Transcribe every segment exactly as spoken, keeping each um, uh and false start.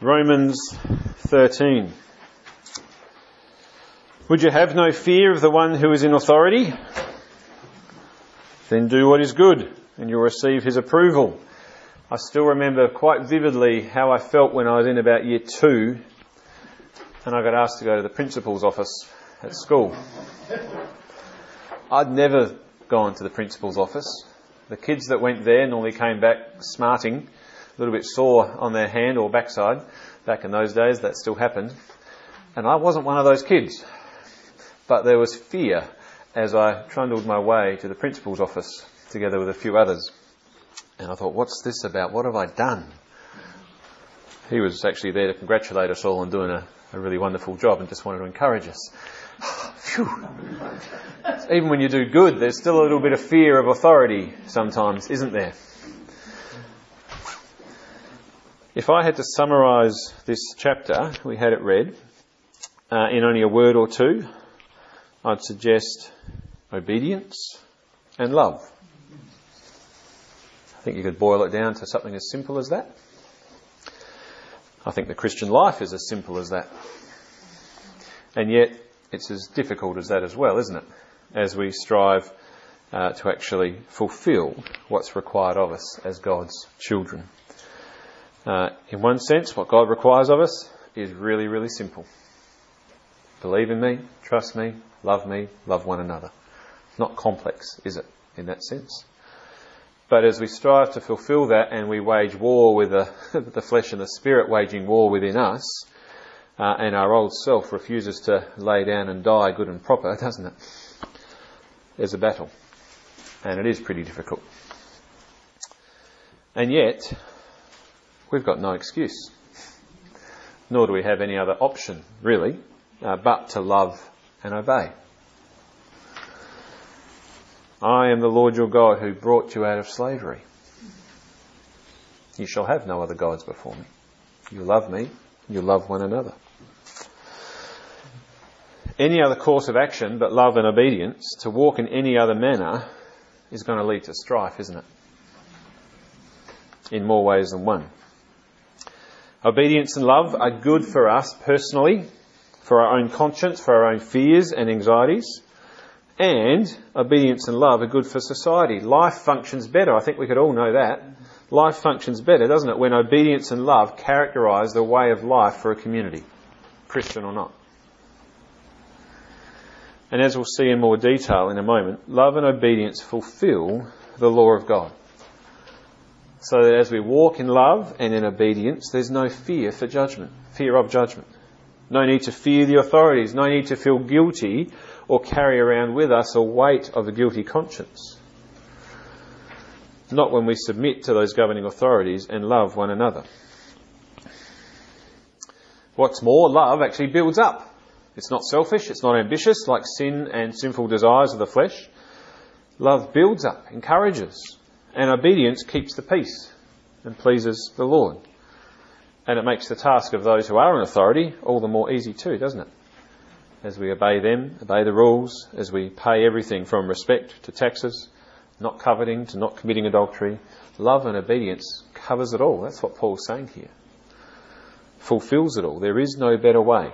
Romans thirteen. Would you have no fear of the one who is in authority? Then do what is good, and you'll receive his approval. I still remember quite vividly how I felt when I was in about year two, and I got asked to go to the principal's office at school. I'd never gone to the principal's office. The kids that went there normally came back smarting, a little bit sore on their hand or backside. Back in those days, that still happened. And I wasn't one of those kids. But there was fear as I trundled my way to the principal's office together with a few others. And I thought, what's this about? What have I done? He was actually there to congratulate us all on doing a, a really wonderful job and just wanted to encourage us. Phew. Even when you do good, there's still a little bit of fear of authority sometimes, isn't there? If I had to summarise this chapter, we had it read, uh, in only a word or two, I'd suggest obedience and love. I think you could boil it down to something as simple as that. I think the Christian life is as simple as that. And yet, it's as difficult as that as well, isn't it? As we strive uh, to actually fulfil what's required of us as God's children. Uh, in one sense, what God requires of us is really, really simple. Believe in me, trust me, love me, love one another. It's not complex, is it, in that sense? But as we strive to fulfil that and we wage war with the, the flesh and the spirit waging war within us, Uh, and our old self refuses to lay down and die good and proper, doesn't it? There's a battle. And it is pretty difficult. And yet, we've got no excuse. Nor do we have any other option, really, uh, but to love and obey. I am the Lord your God who brought you out of slavery. You shall have no other gods before me. You love me, you love one another. Any other course of action but love and obedience, to walk in any other manner, is going to lead to strife, isn't it? In more ways than one. Obedience and love are good for us personally, for our own conscience, for our own fears and anxieties. And obedience and love are good for society. Life functions better. I think we could all know that. Life functions better, doesn't it, when obedience and love characterise the way of life for a community, Christian or not. And as we'll see in more detail in a moment, love and obedience fulfil the law of God. So that as we walk in love and in obedience, there's no fear for judgment, fear of judgment. No need to fear the authorities, no need to feel guilty or carry around with us a weight of a guilty conscience. Not when we submit to those governing authorities and love one another. What's more, love actually builds up. It's not selfish, it's not ambitious, like sin and sinful desires of the flesh. Love builds up, encourages, and obedience keeps the peace and pleases the Lord. And it makes the task of those who are in authority all the more easy too, doesn't it? As we obey them, obey the rules, as we pay everything from respect to taxes, not coveting to not committing adultery, love and obedience covers it all. That's what Paul's saying here. Fulfills it all. There is no better way.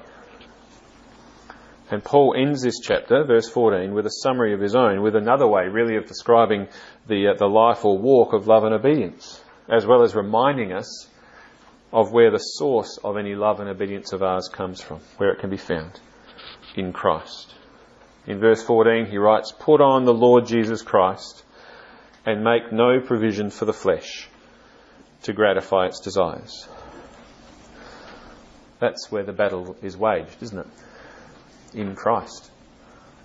And Paul ends this chapter, verse fourteen, with a summary of his own, with another way really of describing the, uh, the life or walk of love and obedience, as well as reminding us of where the source of any love and obedience of ours comes from, where it can be found. In Christ. In verse fourteen he writes, "Put on the Lord Jesus Christ and make no provision for the flesh to gratify its desires." That's where the battle is waged, isn't it? In Christ.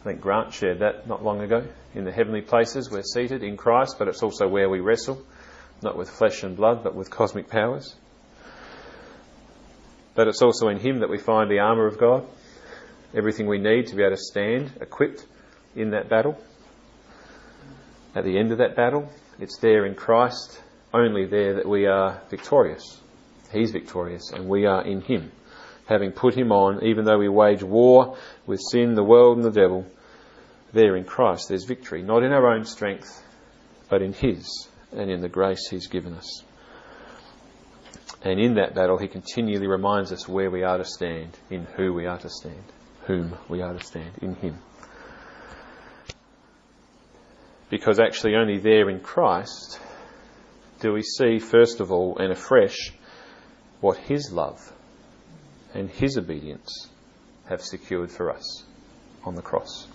I think Grant shared that not long ago. In the heavenly places we're seated in Christ, but it's also where we wrestle, not with flesh and blood, but with cosmic powers. But it's also in him that we find the armour of God. Everything we need to be able to stand equipped in that battle. At the end of that battle, it's there in Christ, only there, that we are victorious. He's victorious and we are in him. Having put him on, even though we wage war with sin, the world and the devil, there in Christ there's victory. Not in our own strength, but in his and in the grace he's given us. And in that battle, he continually reminds us where we are to stand, in who we are to stand, whom we are to stand, in him. Because actually only there in Christ do we see, first of all, and afresh, what his love and his obedience have secured for us on the cross.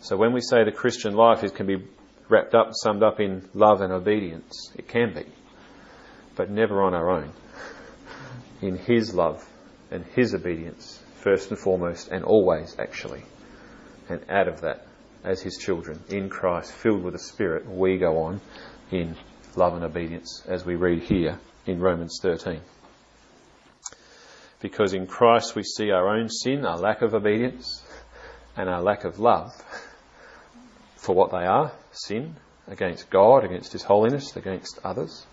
So when we say the Christian life is, can be wrapped up, summed up in love and obedience, it can be, but never on our own. In his love and his obedience, first and foremost, and always, actually. And out of that, as his children, in Christ, filled with the Spirit, we go on in love and obedience, as we read here in Romans thirteen. Because in Christ we see our own sin, our lack of obedience, and our lack of love for what they are, sin against God, against his holiness, against others.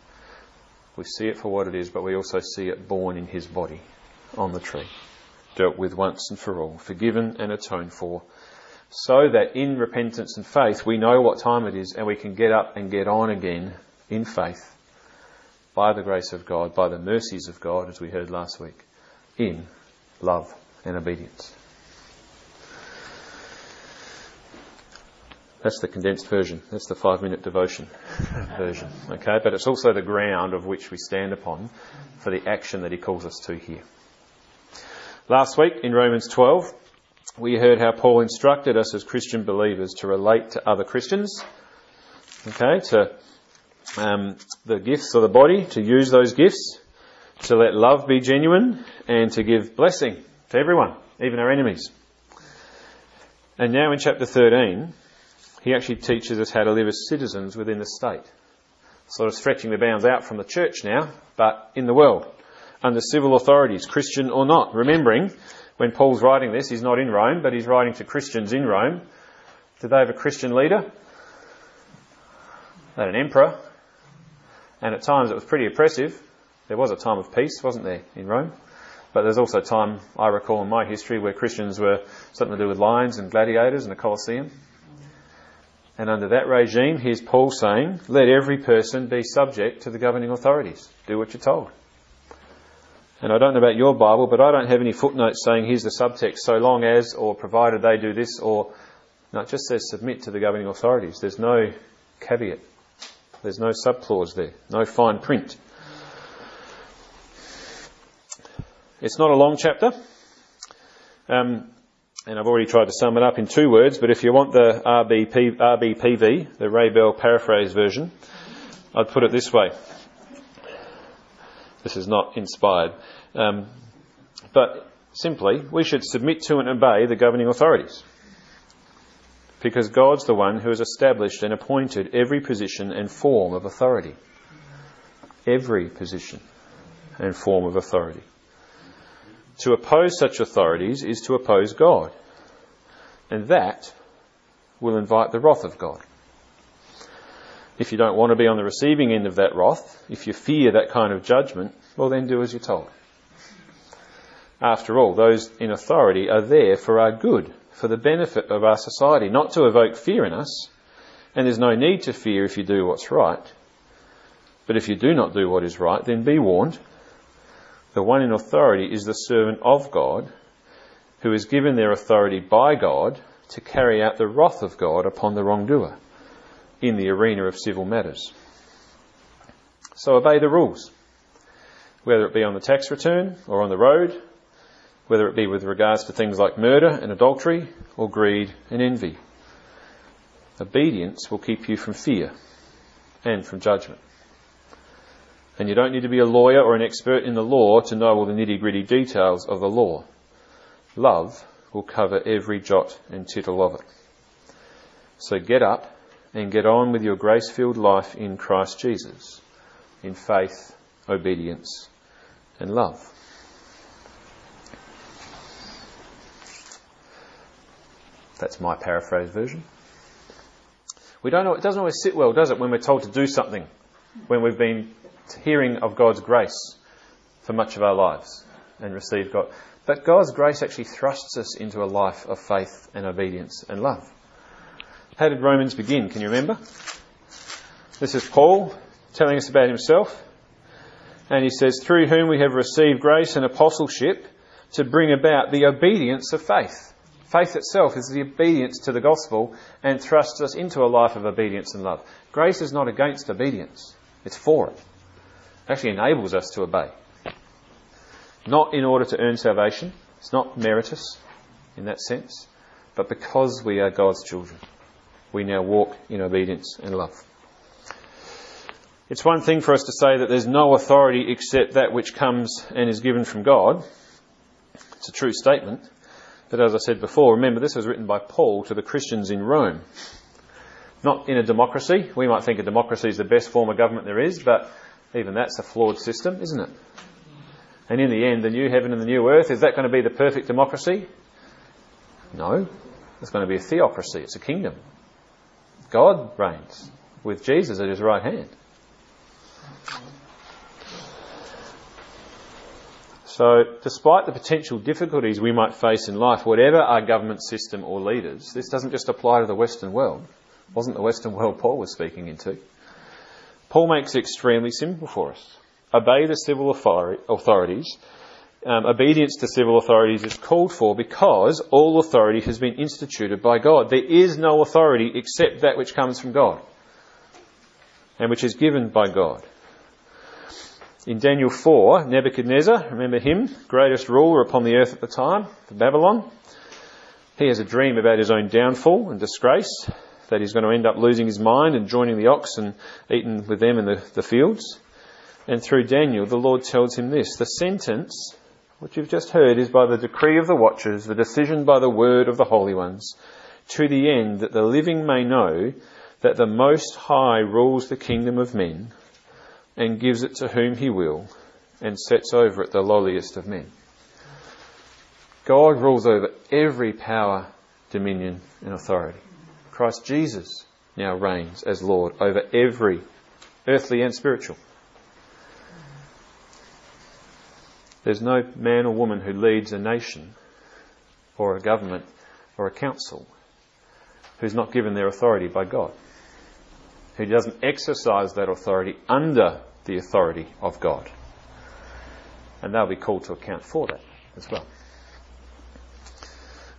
We see it for what it is, but we also see it born in his body on the tree, dealt with once and for all, forgiven and atoned for, so that in repentance and faith we know what time it is and we can get up and get on again in faith by the grace of God, by the mercies of God, as we heard last week, in love and obedience. That's the condensed version. That's the five-minute devotion version. Okay, but it's also the ground of which we stand upon for the action that he calls us to here. Last week in Romans twelve, we heard how Paul instructed us as Christian believers to relate to other Christians, okay, to um, the gifts of the body, to use those gifts, to let love be genuine, and to give blessing to everyone, even our enemies. And now in chapter thirteen, he actually teaches us how to live as citizens within the state, sort of stretching the bounds out from the church now, but in the world, under civil authorities, Christian or not. Remembering, when Paul's writing this, he's not in Rome, but he's writing to Christians in Rome. Did they have a Christian leader? They had an emperor. And at times it was pretty oppressive. There was a time of peace, wasn't there, in Rome? But there's also a time, I recall in my history, where Christians were something to do with lions and gladiators and the Colosseum. And under that regime, here's Paul saying, let every person be subject to the governing authorities. Do what you're told. And I don't know about your Bible, but I don't have any footnotes saying here's the subtext, so long as, or provided they do this, or... No, it just says submit to the governing authorities. There's no caveat. There's no subclause there. No fine print. It's not a long chapter. Um, and I've already tried to sum it up in two words, but if you want the R B P, R B P V, the Ray Bell paraphrase version, I'd put it this way. This is not inspired. Um, but simply, we should submit to and obey the governing authorities, because God's the one who has established and appointed every position and form of authority. Every position and form of authority. To oppose such authorities is to oppose God, and that will invite the wrath of God. If you don't want to be on the receiving end of that wrath, if you fear that kind of judgment, well then do as you're told. After all, those in authority are there for our good, for the benefit of our society, not to evoke fear in us. And there's no need to fear if you do what's right. But if you do not do what is right, then be warned. The one in authority is the servant of God, who is given their authority by God to carry out the wrath of God upon the wrongdoer in the arena of civil matters. So obey the rules, whether it be on the tax return or on the road, whether it be with regards to things like murder and adultery or greed and envy. Obedience will keep you from fear and from judgment. And you don't need to be a lawyer or an expert in the law to know all the nitty-gritty details of the law. Love will cover every jot and tittle of it. So get up and get on with your grace-filled life in Christ Jesus, in faith, obedience, and love. That's my paraphrase version. We don't know, it doesn't always sit well, does it, when we're told to do something, when we've been hearing of God's grace for much of our lives and received God. But God's grace actually thrusts us into a life of faith and obedience and love. How did Romans begin? Can you remember? This is Paul telling us about himself. And he says, through whom we have received grace and apostleship to bring about the obedience of faith. Faith itself is the obedience to the gospel and thrusts us into a life of obedience and love. Grace is not against obedience. It's for it. It actually enables us to obey. Not in order to earn salvation. It's not meritorious in that sense. But because we are God's children, we now walk in obedience and love. It's one thing for us to say that there's no authority except that which comes and is given from God. It's a true statement. But as I said before, remember this was written by Paul to the Christians in Rome. Not in a democracy. We might think a democracy is the best form of government there is, but even that's a flawed system, isn't it? And in the end, the new heaven and the new earth, is that going to be the perfect democracy? No. It's going to be a theocracy. It's a kingdom. God reigns with Jesus at his right hand. So, despite the potential difficulties we might face in life, whatever our government system or leaders, this doesn't just apply to the Western world. It wasn't the Western world Paul was speaking into. Paul makes it extremely simple for us. Obey the civil authorities. Um, obedience to civil authorities is called for because all authority has been instituted by God. There is no authority except that which comes from God and which is given by God. In Daniel four, Nebuchadnezzar, remember him, greatest ruler upon the earth at the time, Babylon. He has a dream about his own downfall and disgrace, that he's going to end up losing his mind and joining the ox and eating with them in the, the fields. And through Daniel, the Lord tells him this, the sentence, which you've just heard, is by the decree of the watchers, the decision by the word of the holy ones, to the end that the living may know that the Most High rules the kingdom of men, and gives it to whom he will, and sets over it the lowliest of men. God rules over every power, dominion and authority. Christ Jesus now reigns as Lord over every, earthly and spiritual. There's no man or woman who leads a nation, or a government, or a council, who's not given their authority by God, who doesn't exercise that authority under the authority of God. And they'll be called to account for that as well.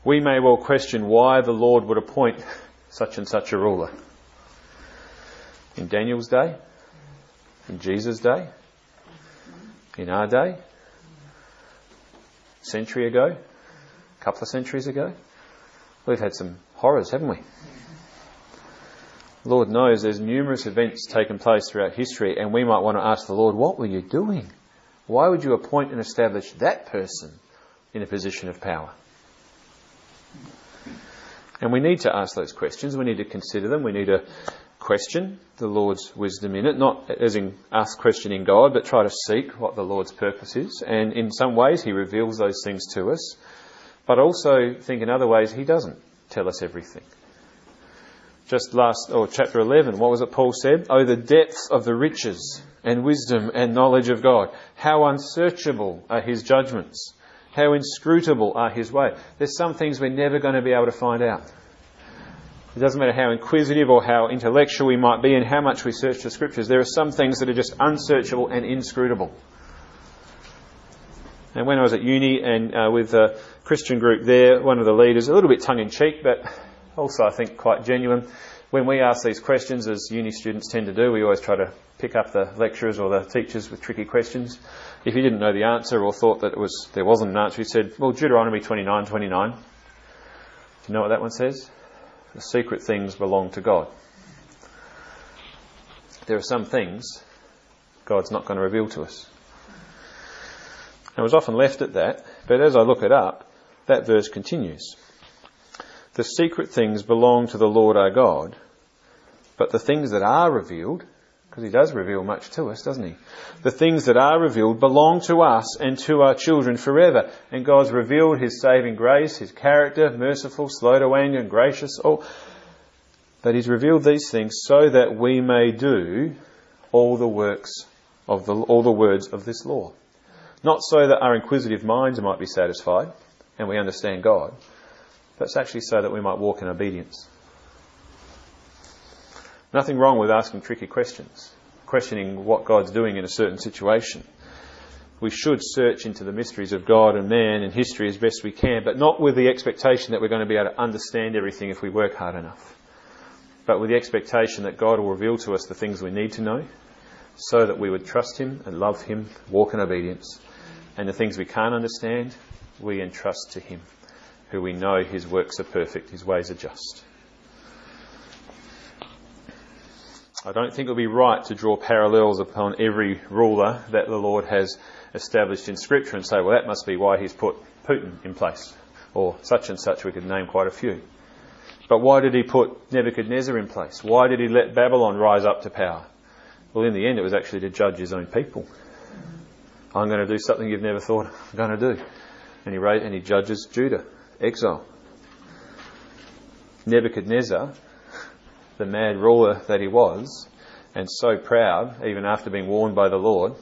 We may well question why the Lord would appoint such and such a ruler. In Daniel's day, in Jesus' day, in our day, a century ago, a couple of centuries ago, we've had some horrors, haven't we? Lord knows there's numerous events taking place throughout history, and we might want to ask the Lord, what were you doing? Why would you appoint and establish that person in a position of power? And we need to ask those questions. We need to consider them. We need to question the Lord's wisdom in it, not as in us questioning God, but try to seek what the Lord's purpose is. And in some ways, he reveals those things to us, but also think in other ways, he doesn't tell us everything. Just last, or chapter eleven, what was it Paul said? Oh, the depths of the riches and wisdom and knowledge of God. How unsearchable are his judgments. How inscrutable are his ways. There's some things we're never going to be able to find out. It doesn't matter how inquisitive or how intellectual we might be and how much we search the scriptures. There are some things that are just unsearchable and inscrutable. And when I was at uni and uh, with a Christian group there, one of the leaders, a little bit tongue-in-cheek, but also, I think, quite genuine. When we ask these questions, as uni students tend to do, we always try to pick up the lecturers or the teachers with tricky questions. If you didn't know the answer or thought that it was there wasn't an answer, we said, well, Deuteronomy twenty-nine twenty-nine. Do you know what that one says? The secret things belong to God. There are some things God's not going to reveal to us. And it was often left at that, but as I look it up, that verse continues. The secret things belong to the Lord our God, but the things that are revealed, because he does reveal much to us, doesn't he? The things that are revealed belong to us and to our children forever. And God's revealed his saving grace, his character, merciful, slow to anger, and gracious. All. But he's revealed these things so that we may do all the works of the, all the words of this law. Not so that our inquisitive minds might be satisfied and we understand God. That's actually so that we might walk in obedience. Nothing wrong with asking tricky questions, questioning what God's doing in a certain situation. we should search into the mysteries of God and man and history as best we can, but not with the expectation that we're going to be able to understand everything if we work hard enough, but with the expectation that God will reveal to us the things we need to know so that we would trust Him and love Him, walk in obedience. And the things we can't understand, we entrust to Him, who we know His works are perfect, His ways are just. I don't think it would be right to draw parallels upon every ruler that the Lord has established in Scripture and say, well, that must be why He's put Putin in place, or such and such. We could name quite a few. But why did He put Nebuchadnezzar in place? Why did He let Babylon rise up to power? Well, in the end, it was actually to judge His own people. I'm going to do something you've never thought I'm going to do. And He, and he judges Judah, exile. Nebuchadnezzar, the mad ruler that he was, and so proud, even after being warned by the Lord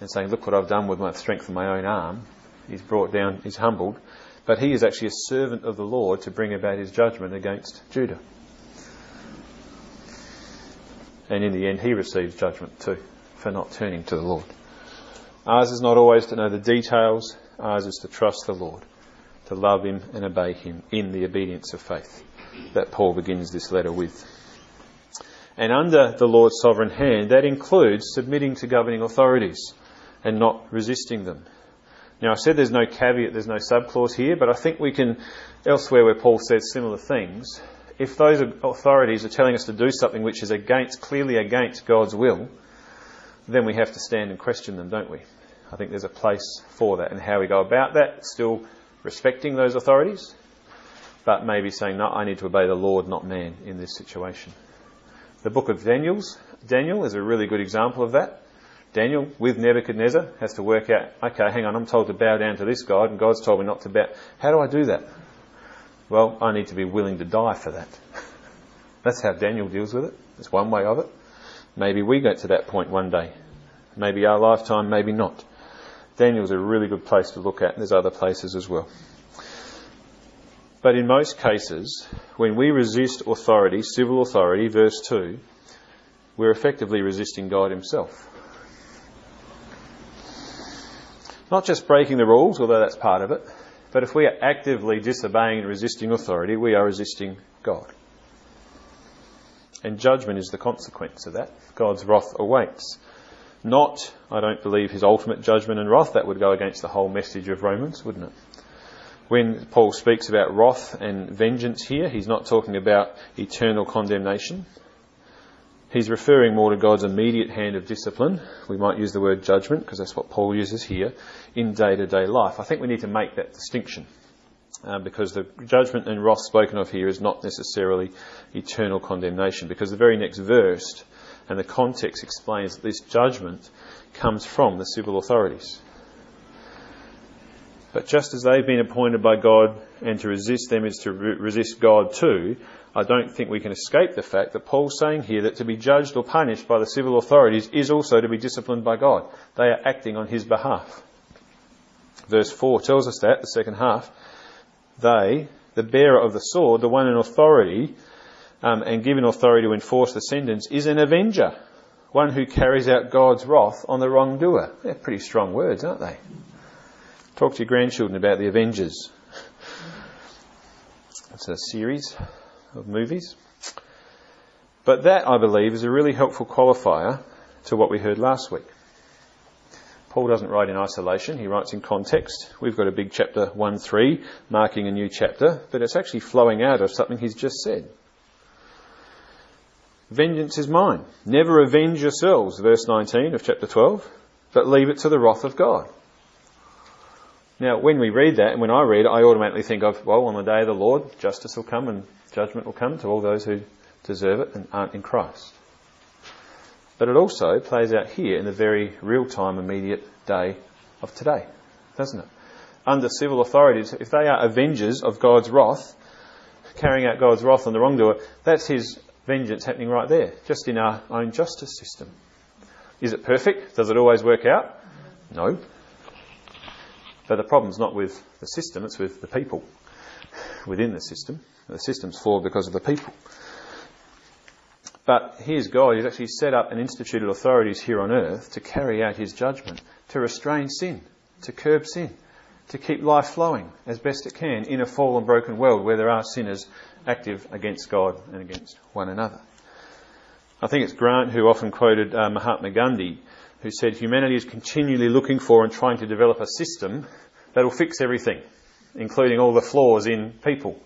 and saying, look what I've done with my strength of my own arm, he's brought down, he's humbled, but he is actually a servant of the Lord to bring about His judgment against Judah. And in the end, he receives judgment too for not turning to the Lord. Ours is not always to know the details, ours is to trust the Lord, to love Him and obey Him in the obedience of faith that Paul begins this letter with. And under the Lord's sovereign hand, that includes submitting to governing authorities and not resisting them. Now, I said there's no caveat, there's no subclause here, but I think we can, elsewhere where Paul says similar things, if those authorities are telling us to do something which is against, clearly against God's will, then we have to stand and question them, don't we? I think there's a place for that. And how we go about that, still respecting those authorities, but maybe saying, no, I need to obey the Lord, not man, in this situation. The book of Daniel's, Daniel is a really good example of that. Daniel, with Nebuchadnezzar, has to work out, okay, hang on, I'm told to bow down to this God, and God's told me not to bow. How do I do that? Well, I need to be willing to die for that. That's how Daniel deals with it. It's one way of it. Maybe we get to that point one day. Maybe our lifetime, maybe not. Daniel's a really good place to look at. There's other places as well. But in most cases, when we resist authority, civil authority, verse two, we're effectively resisting God Himself. Not just breaking the rules, although that's part of it, but if we are actively disobeying and resisting authority, we are resisting God. And judgment is the consequence of that. God's wrath awaits. Not, I don't believe, His ultimate judgment and wrath. That would go against the whole message of Romans, wouldn't it? When Paul speaks about wrath and vengeance here, he's not talking about eternal condemnation. He's referring more to God's immediate hand of discipline. We might use the word judgment because that's what Paul uses here in day-to-day life. I think we need to make that distinction uh, because the judgment and wrath spoken of here is not necessarily eternal condemnation, because the very next verse and the context explains that this judgment comes from the civil authorities. But just as they've been appointed by God, and to resist them is to re- resist God too, I don't think we can escape the fact that Paul's saying here that to be judged or punished by the civil authorities is also to be disciplined by God. They are acting on His behalf. Verse four tells us that, the second half, they, the bearer of the sword, the one in authority, um, and given authority to enforce the sentence, is an avenger, one who carries out God's wrath on the wrongdoer. They're pretty strong words, aren't they? Talk to your grandchildren about the Avengers. It's a series of movies. But that, I believe, is a really helpful qualifier to what we heard last week. Paul doesn't write in isolation, he writes in context. We've got a big chapter one three, marking a new chapter, but it's actually flowing out of something he's just said. Vengeance is mine. Never avenge yourselves, verse nineteen of chapter twelve, but leave it to the wrath of God. Now, when we read that, and when I read it, I automatically think of, well, on the day of the Lord, justice will come and judgment will come to all those who deserve it and aren't in Christ. But it also plays out here in the very real-time, immediate day of today, doesn't it? Under civil authorities, if they are avengers of God's wrath, carrying out God's wrath on the wrongdoer, that's His vengeance happening right there, just in our own justice system. Is it perfect? Does it always work out? No. But the problem's not with the system, it's with the people within the system. The system's flawed because of the people. But here's God. He's actually set up and instituted authorities here on earth to carry out His judgment, to restrain sin, to curb sin, to keep life flowing as best it can in a fallen, broken world where there are sinners active against God and against one another. I think it's Grant who often quoted uh, Mahatma Gandhi, who said humanity is continually looking for and trying to develop a system that will fix everything, including all the flaws in people.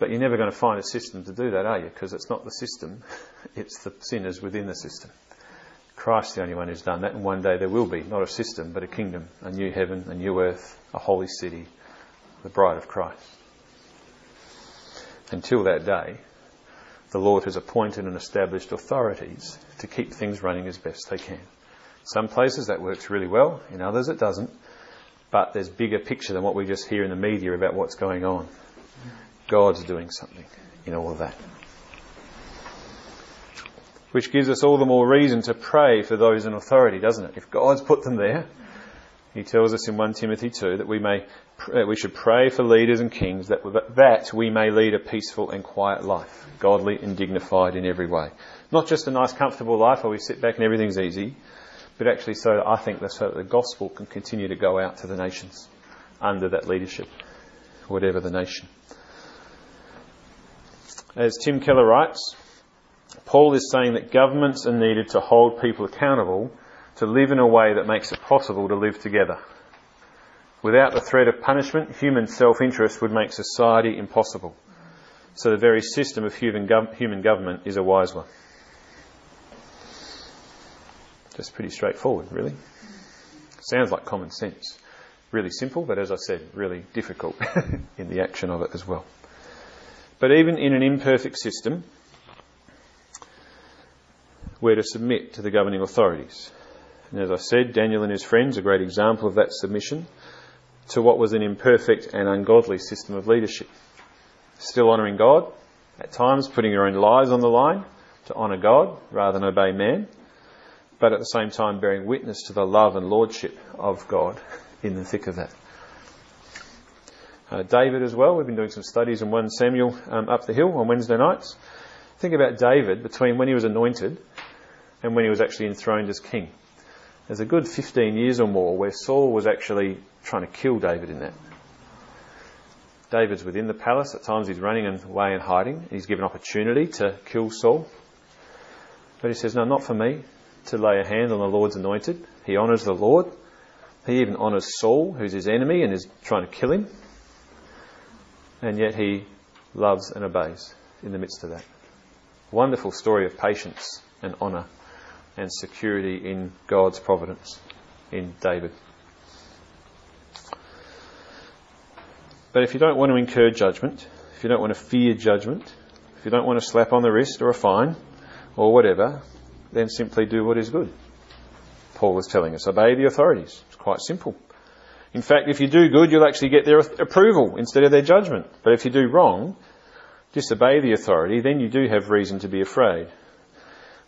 But you're never going to find a system to do that, are you? Because it's not the system, it's the sinners within the system. Christ's the only one who's done that, and one day there will be, not a system, but a kingdom, a new heaven, a new earth, a holy city, the bride of Christ. Until that day, the Lord has appointed and established authorities to keep things running as best they can. Some places that works really well, in others it doesn't, but there's bigger picture than what we just hear in the media about what's going on. God's doing something in all of that. Which gives us all the more reason to pray for those in authority, doesn't it? If God's put them there, he tells us in First Timothy two that we may that we should pray for leaders and kings that that we may lead a peaceful and quiet life, godly and dignified in every way. Not just a nice, comfortable life where we sit back and everything's easy, but actually so that I think that so that the gospel can continue to go out to the nations under that leadership, whatever the nation. As Tim Keller writes, Paul is saying that governments are needed to hold people accountable, to live in a way that makes it possible to live together. Without the threat of punishment, human self-interest would make society impossible. So the very system of human, gov- human government is a wise one. Just pretty straightforward, really. Sounds like common sense. Really simple, but as I said, really difficult in the action of it as well. But even in an imperfect system, we're to submit to the governing authorities. And as I said, Daniel and his friends are a great example of that submission to what was an imperfect and ungodly system of leadership. Still honouring God, at times putting your own lives on the line to honour God rather than obey man, but at the same time bearing witness to the love and lordship of God in the thick of that. Uh, David as well, we've been doing some studies in First Samuel um, up the hill on Wednesday nights. Think about David between when he was anointed and when he was actually enthroned as king. There's a good fifteen years or more where Saul was actually trying to kill David in that. David's within the palace. At times he's running away and hiding. He's given opportunity to kill Saul. But he says, no, not for me to lay a hand on the Lord's anointed. He honours the Lord. He even honours Saul, who's his enemy and is trying to kill him. And yet he loves and obeys in the midst of that. Wonderful story of patience and honour and security in God's providence in David. But if you don't want to incur judgment, if you don't want to fear judgment, if you don't want a slap on the wrist or a fine or whatever, then simply do what is good. Paul is telling us, obey the authorities. It's quite simple. In fact, if you do good, you'll actually get their approval instead of their judgment. But if you do wrong, disobey the authority, then you do have reason to be afraid.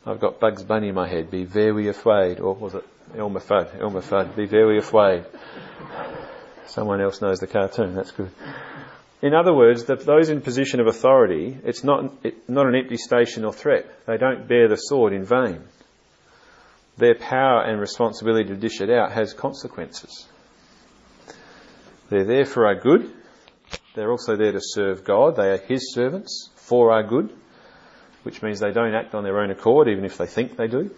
I've got Bugs Bunny in my head. Be very afraid. Or was it Elmer Fudd? Elmer Fudd. Be very afraid. Someone else knows the cartoon. That's good. In other words, that those in position of authority, it's not, it, not an empty station or threat. They don't bear the sword in vain. Their power and responsibility to dish it out has consequences. They're there for our good. They're also there to serve God. They are His servants for our good, which means they don't act on their own accord, even if they think they do.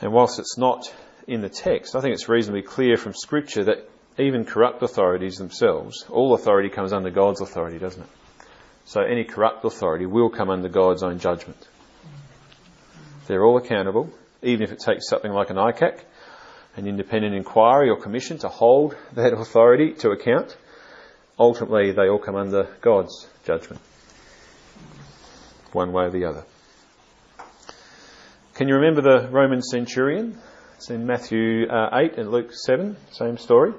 And whilst it's not in the text, I think it's reasonably clear from Scripture that even corrupt authorities themselves, all authority comes under God's authority, doesn't it? So any corrupt authority will come under God's own judgment. They're all accountable, even if it takes something like an I C A C, an independent inquiry or commission, to hold that authority to account. Ultimately, they all come under God's judgment, one way or the other. Can you remember the Roman centurion? It's in Matthew uh, eight and Luke seven, same story.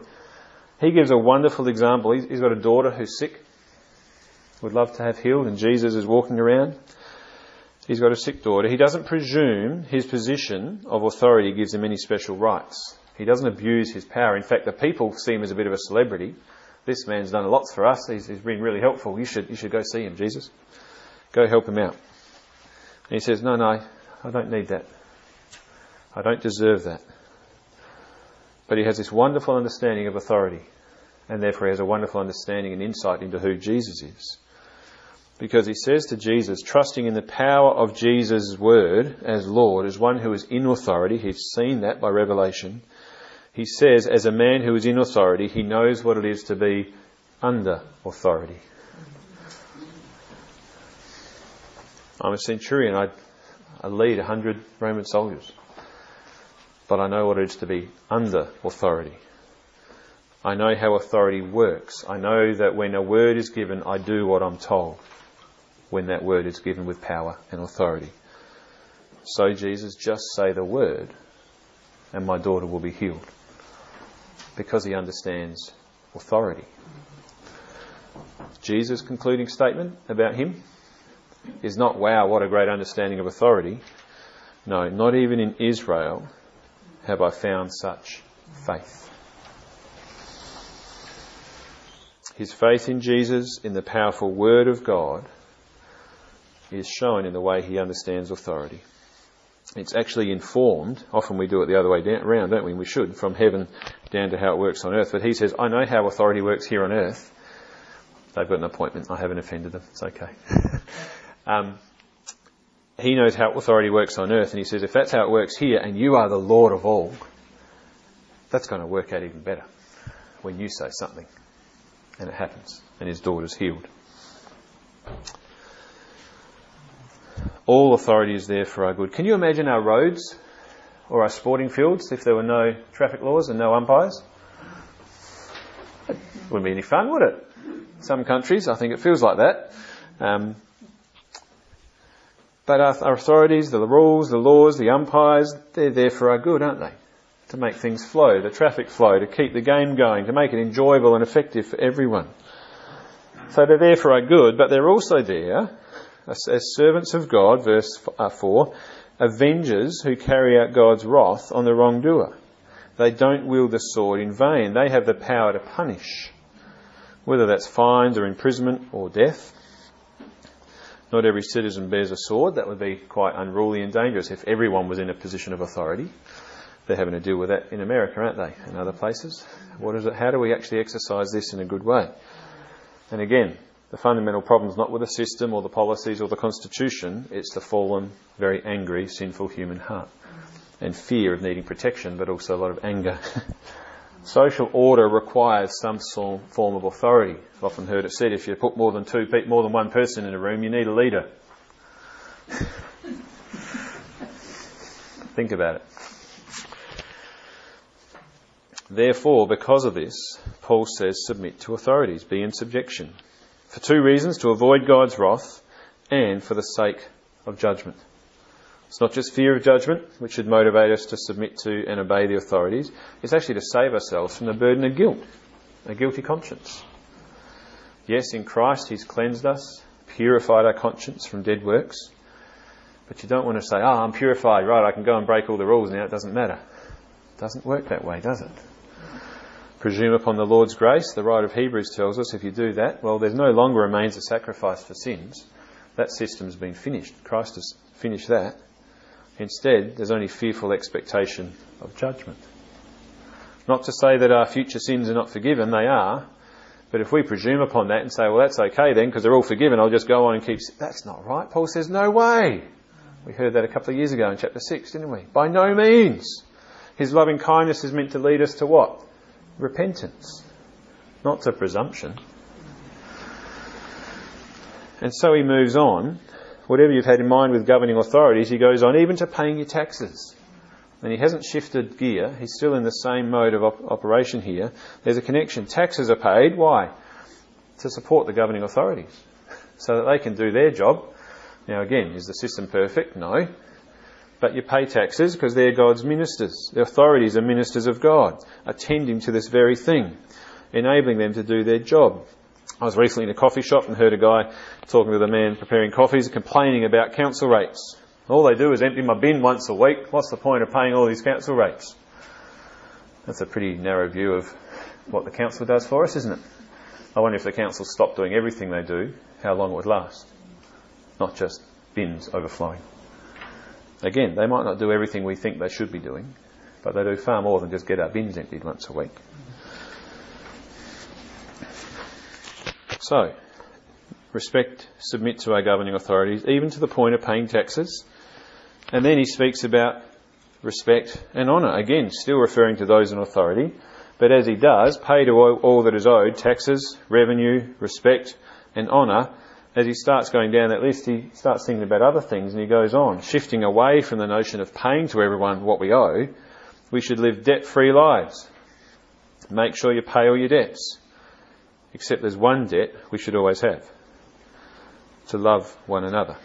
He gives a wonderful example. He's, he's got a daughter who's sick, would love to have healed, and Jesus is walking around. He's got a sick daughter. He doesn't presume his position of authority gives him any special rights. He doesn't abuse his power. In fact, the people see him as a bit of a celebrity. This man's done lots for us. He's, he's been really helpful. You should, you should go see him, Jesus. Go help him out. And he says, no, no, I don't need that. I don't deserve that. But he has this wonderful understanding of authority, and therefore he has a wonderful understanding and insight into who Jesus is. Because he says to Jesus, trusting in the power of Jesus' word as Lord, as one who is in authority, he's seen that by revelation, he says, as a man who is in authority, he knows what it is to be under authority. I'm a centurion, I, I lead a hundred Roman soldiers, but I know what it is to be under authority. I know how authority works. I know that when a word is given, I do what I'm told, when that word is given with power and authority. So Jesus, just say the word and my daughter will be healed, because he understands authority. Jesus' concluding statement about him is not, wow, what a great understanding of authority. No, not even in Israel have I found such faith. His faith in Jesus, in the powerful word of God, is shown in the way he understands authority. It's actually informed, often we do it the other way down, around, don't we? We should, from heaven down to how it works on earth. But he says, I know how authority works here on earth. They've got an appointment, I haven't offended them, it's okay. um, he knows how authority works on earth, and he says, if that's how it works here, and you are the Lord of all, that's going to work out even better when you say something. And it happens, and his daughter's healed. All authority is there for our good. Can you imagine our roads or our sporting fields if there were no traffic laws and no umpires? It wouldn't be any fun, would it? Some countries, I think it feels like that. Um, but our, our authorities, the rules, the laws, the umpires, they're there for our good, aren't they? To make things flow, the traffic flow, to keep the game going, to make it enjoyable and effective for everyone. So they're there for our good, but they're also there as, as servants of God, verse four, avengers who carry out God's wrath on the wrongdoer. They don't wield the sword in vain. They have the power to punish, whether that's fines or imprisonment or death. Not every citizen bears a sword. That would be quite unruly and dangerous if everyone was in a position of authority. They're having to deal with that in America, aren't they? And other places. What is it? How do we actually exercise this in a good way? And again, the fundamental problem is not with the system or the policies or the constitution. It's the fallen, very angry, sinful human heart and fear of needing protection, but also a lot of anger. Social order requires some form of authority. I've often heard it said, if you put more than two, more than one person in a room, you need a leader. Think about it. Therefore, because of this, Paul says, submit to authorities, be in subjection. For two reasons, to avoid God's wrath and for the sake of judgment. It's not just fear of judgment, which should motivate us to submit to and obey the authorities. It's actually to save ourselves from the burden of guilt, a guilty conscience. Yes, in Christ he's cleansed us, purified our conscience from dead works. But you don't want to say, ah, oh, I'm purified, right, I can go and break all the rules now, it doesn't matter. It doesn't work that way, does it? Presume upon the Lord's grace. The writer of Hebrews tells us if you do that, well, there's no longer remains a sacrifice for sins. That system's been finished. Christ has finished that. Instead, there's only fearful expectation of judgment. Not to say that our future sins are not forgiven, they are. But if we presume upon that and say, well, that's okay then, because they're all forgiven, I'll just go on and keep... That's not right. Paul says, no way. We heard that a couple of years ago in chapter six, didn't we? By no means. His loving kindness is meant to lead us to what? Repentance, not to presumption. And so he moves on. Whatever you've had in mind with governing authorities, he goes on even to paying your taxes. And he hasn't shifted gear. He's still in the same mode of op- operation here. There's a connection. Taxes are paid. Why? To support the governing authorities so that they can do their job. Now again, is the system perfect? No. But you pay taxes because they're God's ministers. The authorities are ministers of God, attending to this very thing, enabling them to do their job. I was recently in a coffee shop and heard a guy talking to the man preparing coffees, complaining about council rates. All they do is empty my bin once a week. What's the point of paying all these council rates? That's a pretty narrow view of what the council does for us, isn't it? I wonder if the council stopped doing everything they do, how long it would last. Not just bins overflowing. Again, they might not do everything we think they should be doing, but they do far more than just get our bins emptied once a week. So, respect, submit to our governing authorities, even to the point of paying taxes. And then he speaks about respect and honour. Again, still referring to those in authority. But as he does, pay to all that is owed, taxes, revenue, respect and honour. As he starts going down that list, he starts thinking about other things, and he goes on, shifting away from the notion of paying to everyone what we owe. We should live debt-free lives. Make sure you pay all your debts. Except there's one debt we should always have: to love one another.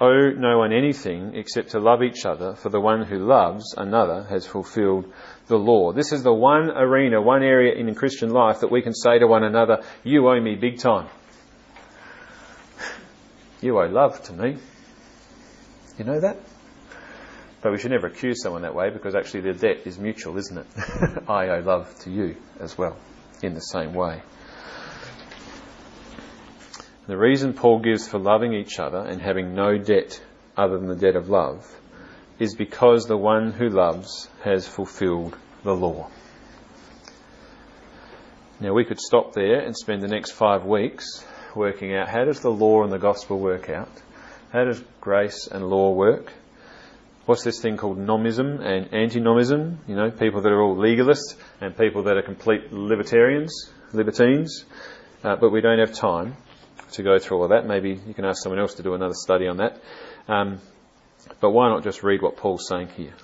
Owe no one anything except to love each other, for the one who loves another has fulfilled the law. This is the one arena, one area in Christian life that we can say to one another, you owe me big time. You owe love to me. You know that? But we should never accuse someone that way, because actually the debt is mutual, isn't it? I owe love to you as well, in the same way. The reason Paul gives for loving each other and having no debt other than the debt of love is because the one who loves has fulfilled the law. Now, we could stop there and spend the next five weeks working out, how does the law and the gospel work out? How does grace and law work? What's this thing called nomism and antinomianism? You know, people that are all legalists and people that are complete libertarians, libertines, uh, but we don't have time to go through all that. Maybe you can ask someone else to do another study on that. Um, but why not just read what Paul's saying here?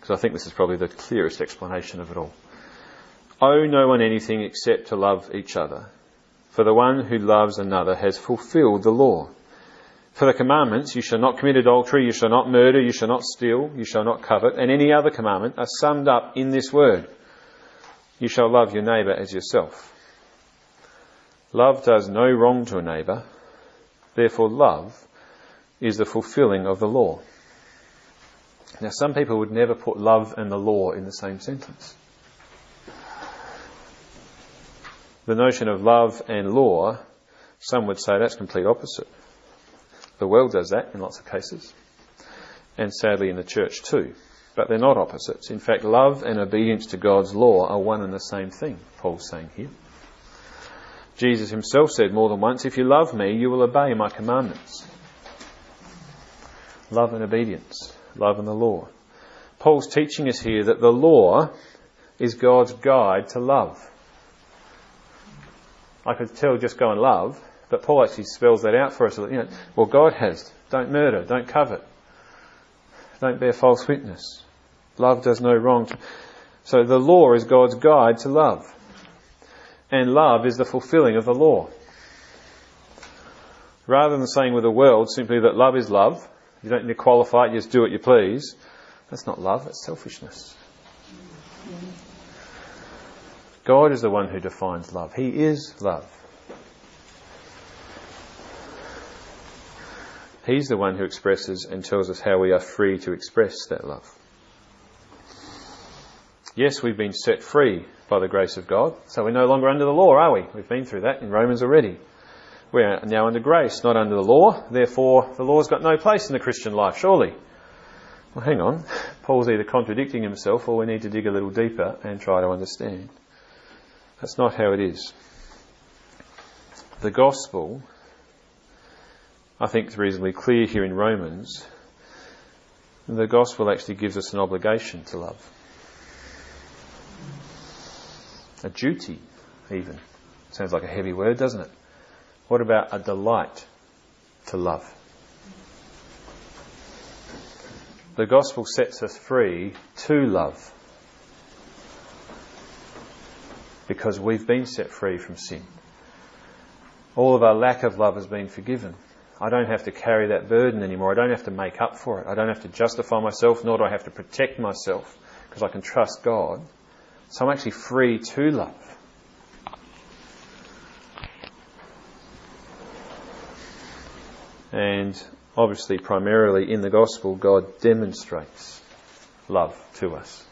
Because I think this is probably the clearest explanation of it all. Owe no one anything except to love each other, for the one who loves another has fulfilled the law. For the commandments, you shall not commit adultery, you shall not murder, you shall not steal, you shall not covet, and any other commandment are summed up in this word: you shall love your neighbour as yourself. Love does no wrong to a neighbour, therefore love is the fulfilling of the law. Now, some people would never put love and the law in the same sentence. The notion of love and law, some would say that's complete opposite. The world does that in lots of cases, and sadly in the church too. But they're not opposites. In fact, love and obedience to God's law are one and the same thing, Paul's saying here. Jesus himself said more than once, if you love me, you will obey my commandments. Love and obedience, love and the law. Paul's teaching us here that the law is God's guide to love. I could tell just go and love, but Paul actually spells that out for us. You know, well, God has, don't murder, don't covet, don't bear false witness. Love does no wrong. So the law is God's guide to love. And love is the fulfilling of the law. Rather than saying with the world simply that love is love, you don't need to qualify it, you just do what you please, that's not love, that's selfishness. God is the one who defines love. He is love. He's the one who expresses and tells us how we are free to express that love. Yes, we've been set free by the grace of God, so we're no longer under the law, are we? We've been through that in Romans already. We are now under grace, not under the law. Therefore, the law's got no place in the Christian life, surely. Well, hang on. Paul's either contradicting himself, or we need to dig a little deeper and try to understand. That's not how it is. The gospel, I think, is reasonably clear here in Romans. The gospel actually gives us an obligation to love. A duty, even. Sounds like a heavy word, doesn't it? What about a delight to love? The gospel sets us free to love, because we've been set free from sin. All of our lack of love has been forgiven. I don't have to carry that burden anymore. I don't have to make up for it. I don't have to justify myself, nor do I have to protect myself, because I can trust God. So I'm actually free to love. And obviously, primarily in the gospel, God demonstrates love to us,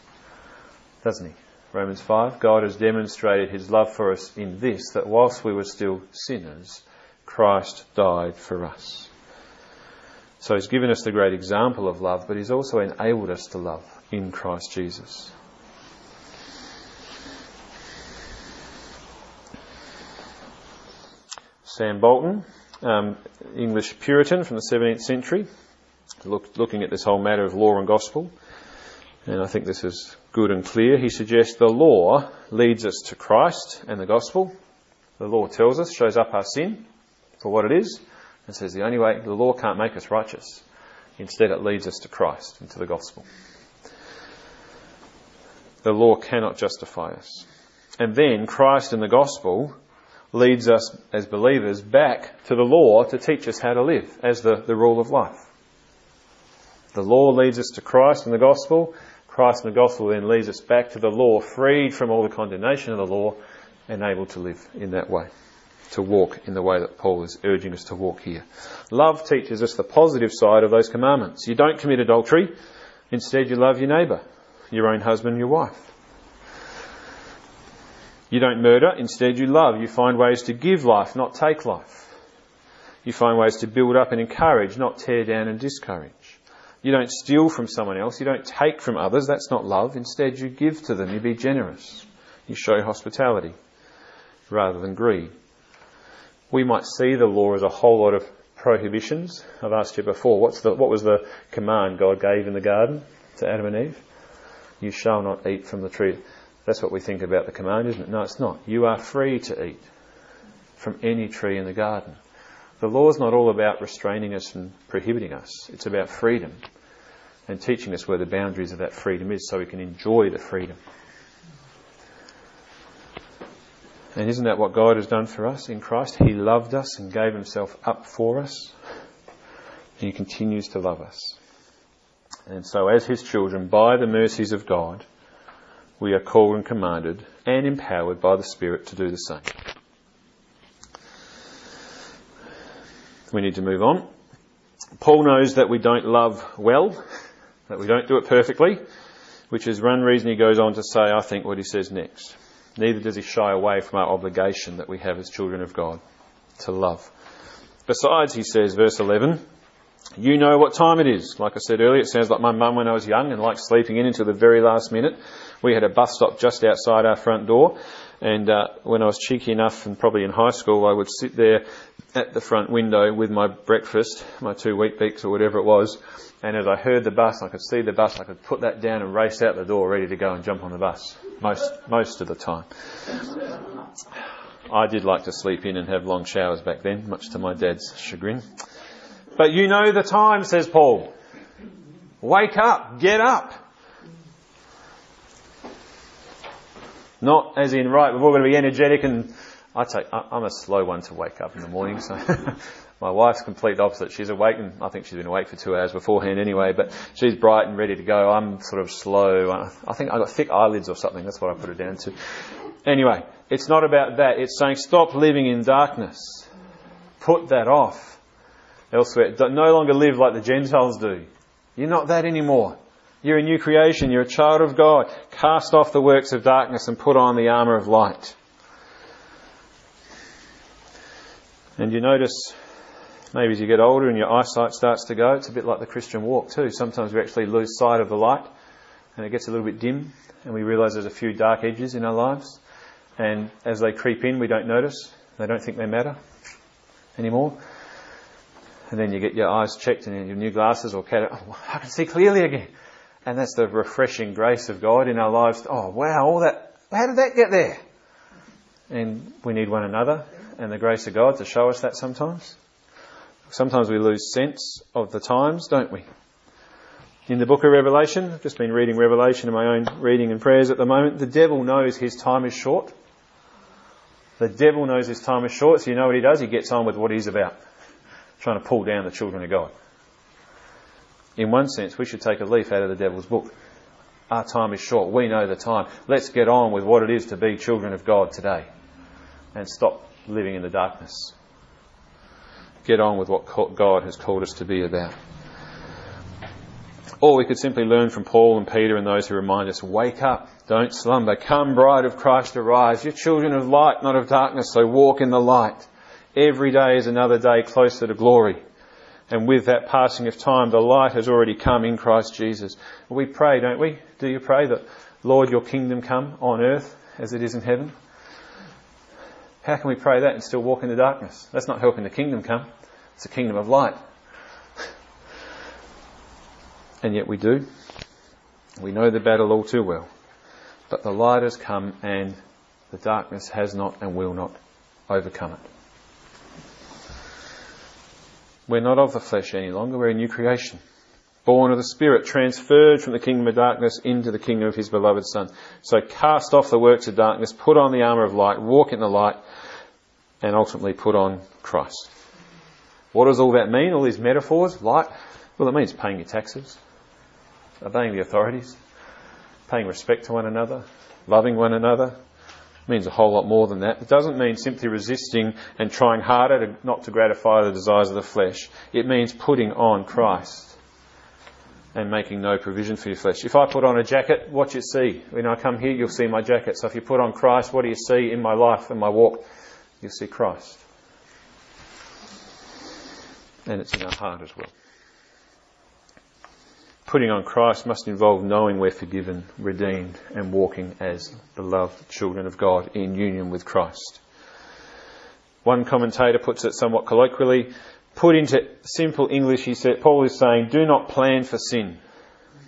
doesn't he? Romans five, God has demonstrated his love for us in this, that whilst we were still sinners, Christ died for us. So he's given us the great example of love, but he's also enabled us to love in Christ Jesus. Sam Bolton, um, English Puritan from the seventeenth century, look, looking at this whole matter of law and gospel, and I think this is good and clear. He suggests the law leads us to Christ and the gospel. The law tells us, shows up our sin for what it is, and says the only way, the law can't make us righteous. Instead, it leads us to Christ and to the gospel. The law cannot justify us. And then Christ and the gospel leads us as believers back to the law to teach us how to live as the, the rule of life. The law leads us to Christ and the gospel. Christ and the gospel then leads us back to the law, freed from all the condemnation of the law and able to live in that way, to walk in the way that Paul is urging us to walk here. Love teaches us the positive side of those commandments. You don't commit adultery. Instead, you love your neighbour, your own husband, your wife. You don't murder. Instead, you love. You find ways to give life, not take life. You find ways to build up and encourage, not tear down and discourage. You don't steal from someone else. You don't take from others. That's not love. Instead, you give to them. You be generous. You show hospitality rather than greed. We might see the law as a whole lot of prohibitions. I've asked you before, what's the, what was the command God gave in the garden to Adam and Eve? You shall not eat from the tree. That's what we think about the command, isn't it? No, it's not. You are free to eat from any tree in the garden. The law is not all about restraining us and prohibiting us. It's about freedom and teaching us where the boundaries of that freedom is so we can enjoy the freedom. And isn't that what God has done for us in Christ? He loved us and gave himself up for us. And he continues to love us. And so as his children, by the mercies of God, we are called and commanded and empowered by the Spirit to do the same. We need to move on. Paul knows that we don't love well, that we don't do it perfectly, which is one reason he goes on to say, I think, what he says next. Neither does he shy away from our obligation that we have as children of God to love. Besides, he says, verse eleven, you know what time it is. Like I said earlier, it sounds like my mum when I was young and liked sleeping in until the very last minute. We had a bus stop just outside our front door, and uh, when I was cheeky enough and probably in high school, I would sit there at the front window with my breakfast, my two wheat beaks or whatever it was, and as I heard the bus, I could see the bus, I could put that down and race out the door ready to go and jump on the bus, most most of the time. I did like to sleep in and have long showers back then, much to my dad's chagrin. But you know the time, says Paul. Wake up, get up. Not as in, right, we've all got to be energetic and... I take, I'm a slow one to wake up in the morning, so my wife's complete opposite. She's awake, and I think she's been awake for two hours beforehand anyway, but she's bright and ready to go. I'm sort of slow. I think I've got thick eyelids or something. That's what I put it down to. Anyway, it's not about that. It's saying stop living in darkness. Put that off. Elsewhere, no longer live like the Gentiles do. You're not that anymore. You're a new creation. You're a child of God. Cast off the works of darkness and put on the armour of light. And you notice, maybe as you get older and your eyesight starts to go, it's a bit like the Christian walk too. Sometimes we actually lose sight of the light and it gets a little bit dim and we realise there's a few dark edges in our lives. And as they creep in, we don't notice. They don't think they matter anymore. And then you get your eyes checked and your new glasses or cat, oh, I can see clearly again. And that's the refreshing grace of God in our lives. Oh, wow, all that, how did that get there? And we need one another and the grace of God to show us that sometimes. Sometimes we lose sense of the times, don't we? In the book of Revelation, I've just been reading Revelation in my own reading and prayers at the moment, the devil knows his time is short. The devil knows his time is short, so you know what he does? He gets on with what he's about, trying to pull down the children of God. In one sense, we should take a leaf out of the devil's book. Our time is short. We know the time. Let's get on with what it is to be children of God today and stop living in the darkness. Get on with what God has called us to be about. Or we could simply learn from Paul and Peter and those who remind us, wake up, don't slumber. Come, bride of Christ, arise. You're children of light, not of darkness, so walk in the light. Every day is another day closer to glory. And with that passing of time, the light has already come in Christ Jesus. We pray, don't we? Do you pray that, Lord, your kingdom come on earth as it is in heaven? How can we pray that and still walk in the darkness? That's not helping the kingdom come. It's a kingdom of light. And yet we do. We know the battle all too well. But the light has come and the darkness has not and will not overcome it. We're not of the flesh any longer. We're a new creation, born of the Spirit, transferred from the kingdom of darkness into the kingdom of his beloved Son. So cast off the works of darkness, put on the armour of light, walk in the light, and ultimately put on Christ. What does all that mean? All these metaphors? Light? Well, it means paying your taxes, obeying the authorities, paying respect to one another, loving one another. It means a whole lot more than that. It doesn't mean simply resisting and trying harder to, not to gratify the desires of the flesh. It means putting on Christ and making no provision for your flesh. If I put on a jacket, what do you see? When I come here, you'll see my jacket. So if you put on Christ, what do you see in my life and my walk? You'll see Christ. And it's in our heart as well. Putting on Christ must involve knowing we're forgiven, redeemed, and walking as beloved children of God in union with Christ. One commentator puts it somewhat colloquially. Put into simple English, he said, Paul is saying, do not plan for sin.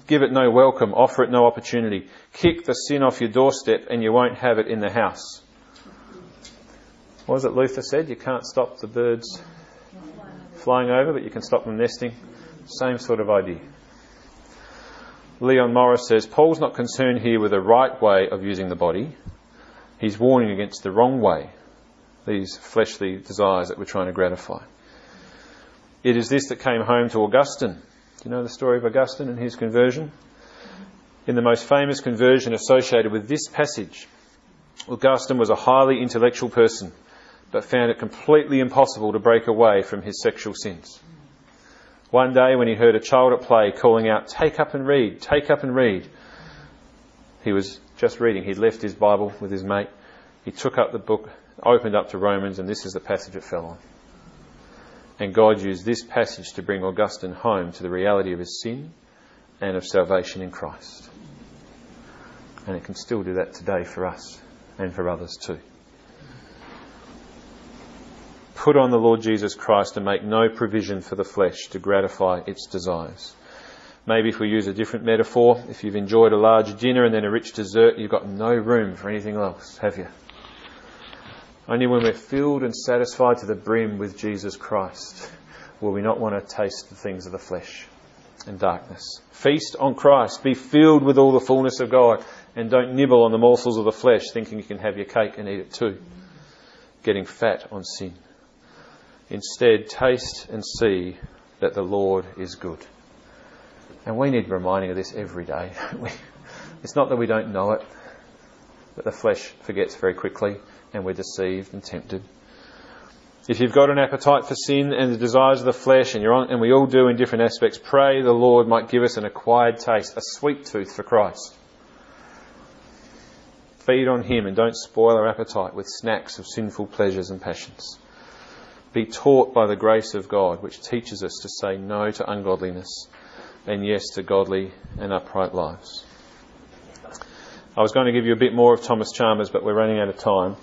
Give it no welcome, offer it no opportunity. Kick the sin off your doorstep and you won't have it in the house. What was it Luther said? You can't stop the birds flying over, but you can stop them nesting. Same sort of idea. Leon Morris says, Paul's not concerned here with the right way of using the body. He's warning against the wrong way, these fleshly desires that we're trying to gratify. It is this that came home to Augustine. Do you know the story of Augustine and his conversion? In the most famous conversion associated with this passage, Augustine was a highly intellectual person, but found it completely impossible to break away from his sexual sins. One day when he heard a child at play calling out, take up and read, take up and read. He was just reading. He'd left his Bible with his mate. He took up the book, opened up to Romans, and this is the passage it fell on. And God used this passage to bring Augustine home to the reality of his sin and of salvation in Christ. And it can still do that today for us and for others too. Put on the Lord Jesus Christ and make no provision for the flesh to gratify its desires. Maybe if we use a different metaphor, if you've enjoyed a large dinner and then a rich dessert, you've got no room for anything else, have you? Only when we're filled and satisfied to the brim with Jesus Christ will we not want to taste the things of the flesh and darkness. Feast on Christ, be filled with all the fullness of God, and don't nibble on the morsels of the flesh thinking you can have your cake and eat it too, getting fat on sin. Instead, taste and see that the Lord is good. And we need reminding of this every day, don't we? It's not that we don't know it, but the flesh forgets very quickly and we're deceived and tempted. If you've got an appetite for sin and the desires of the flesh, and, you're on, and we all do in different aspects, pray the Lord might give us an acquired taste, a sweet tooth for Christ. Feed on him and don't spoil our appetite with snacks of sinful pleasures and passions. Be taught by the grace of God, which teaches us to say no to ungodliness and yes to godly and upright lives. I was going to give you a bit more of Thomas Chalmers, but we're running out of time.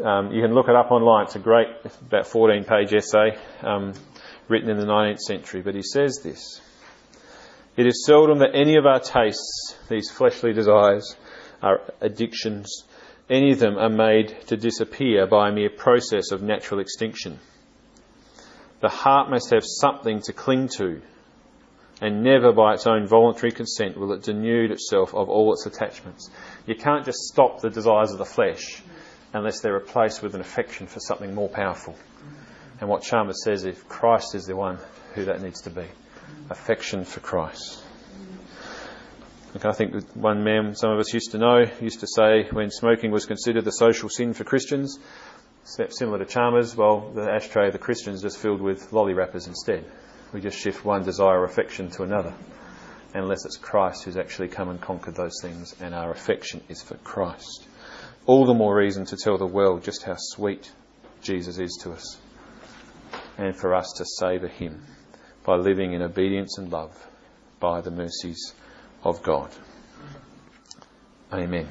Um, you can look it up online. It's a great, about fourteen-page essay um, written in the nineteenth century. But he says this, it is seldom that any of our tastes, these fleshly desires, our addictions, any of them are made to disappear by a mere process of natural extinction. The heart must have something to cling to, and never by its own voluntary consent will it denude itself of all its attachments. You can't just stop the desires of the flesh unless they're replaced with an affection for something more powerful. And what Chalmers says is Christ is the one who that needs to be. Affection for Christ. Look, I think one man some of us used to know used to say when smoking was considered the social sin for Christians, similar to Chalmers, well, the ashtray of the Christians is just filled with lolly wrappers instead. We just shift one desire or affection to another, unless it's Christ who's actually come and conquered those things, and our affection is for Christ. All the more reason to tell the world just how sweet Jesus is to us, and for us to savour him. by living in obedience and love by the mercies of God. Amen.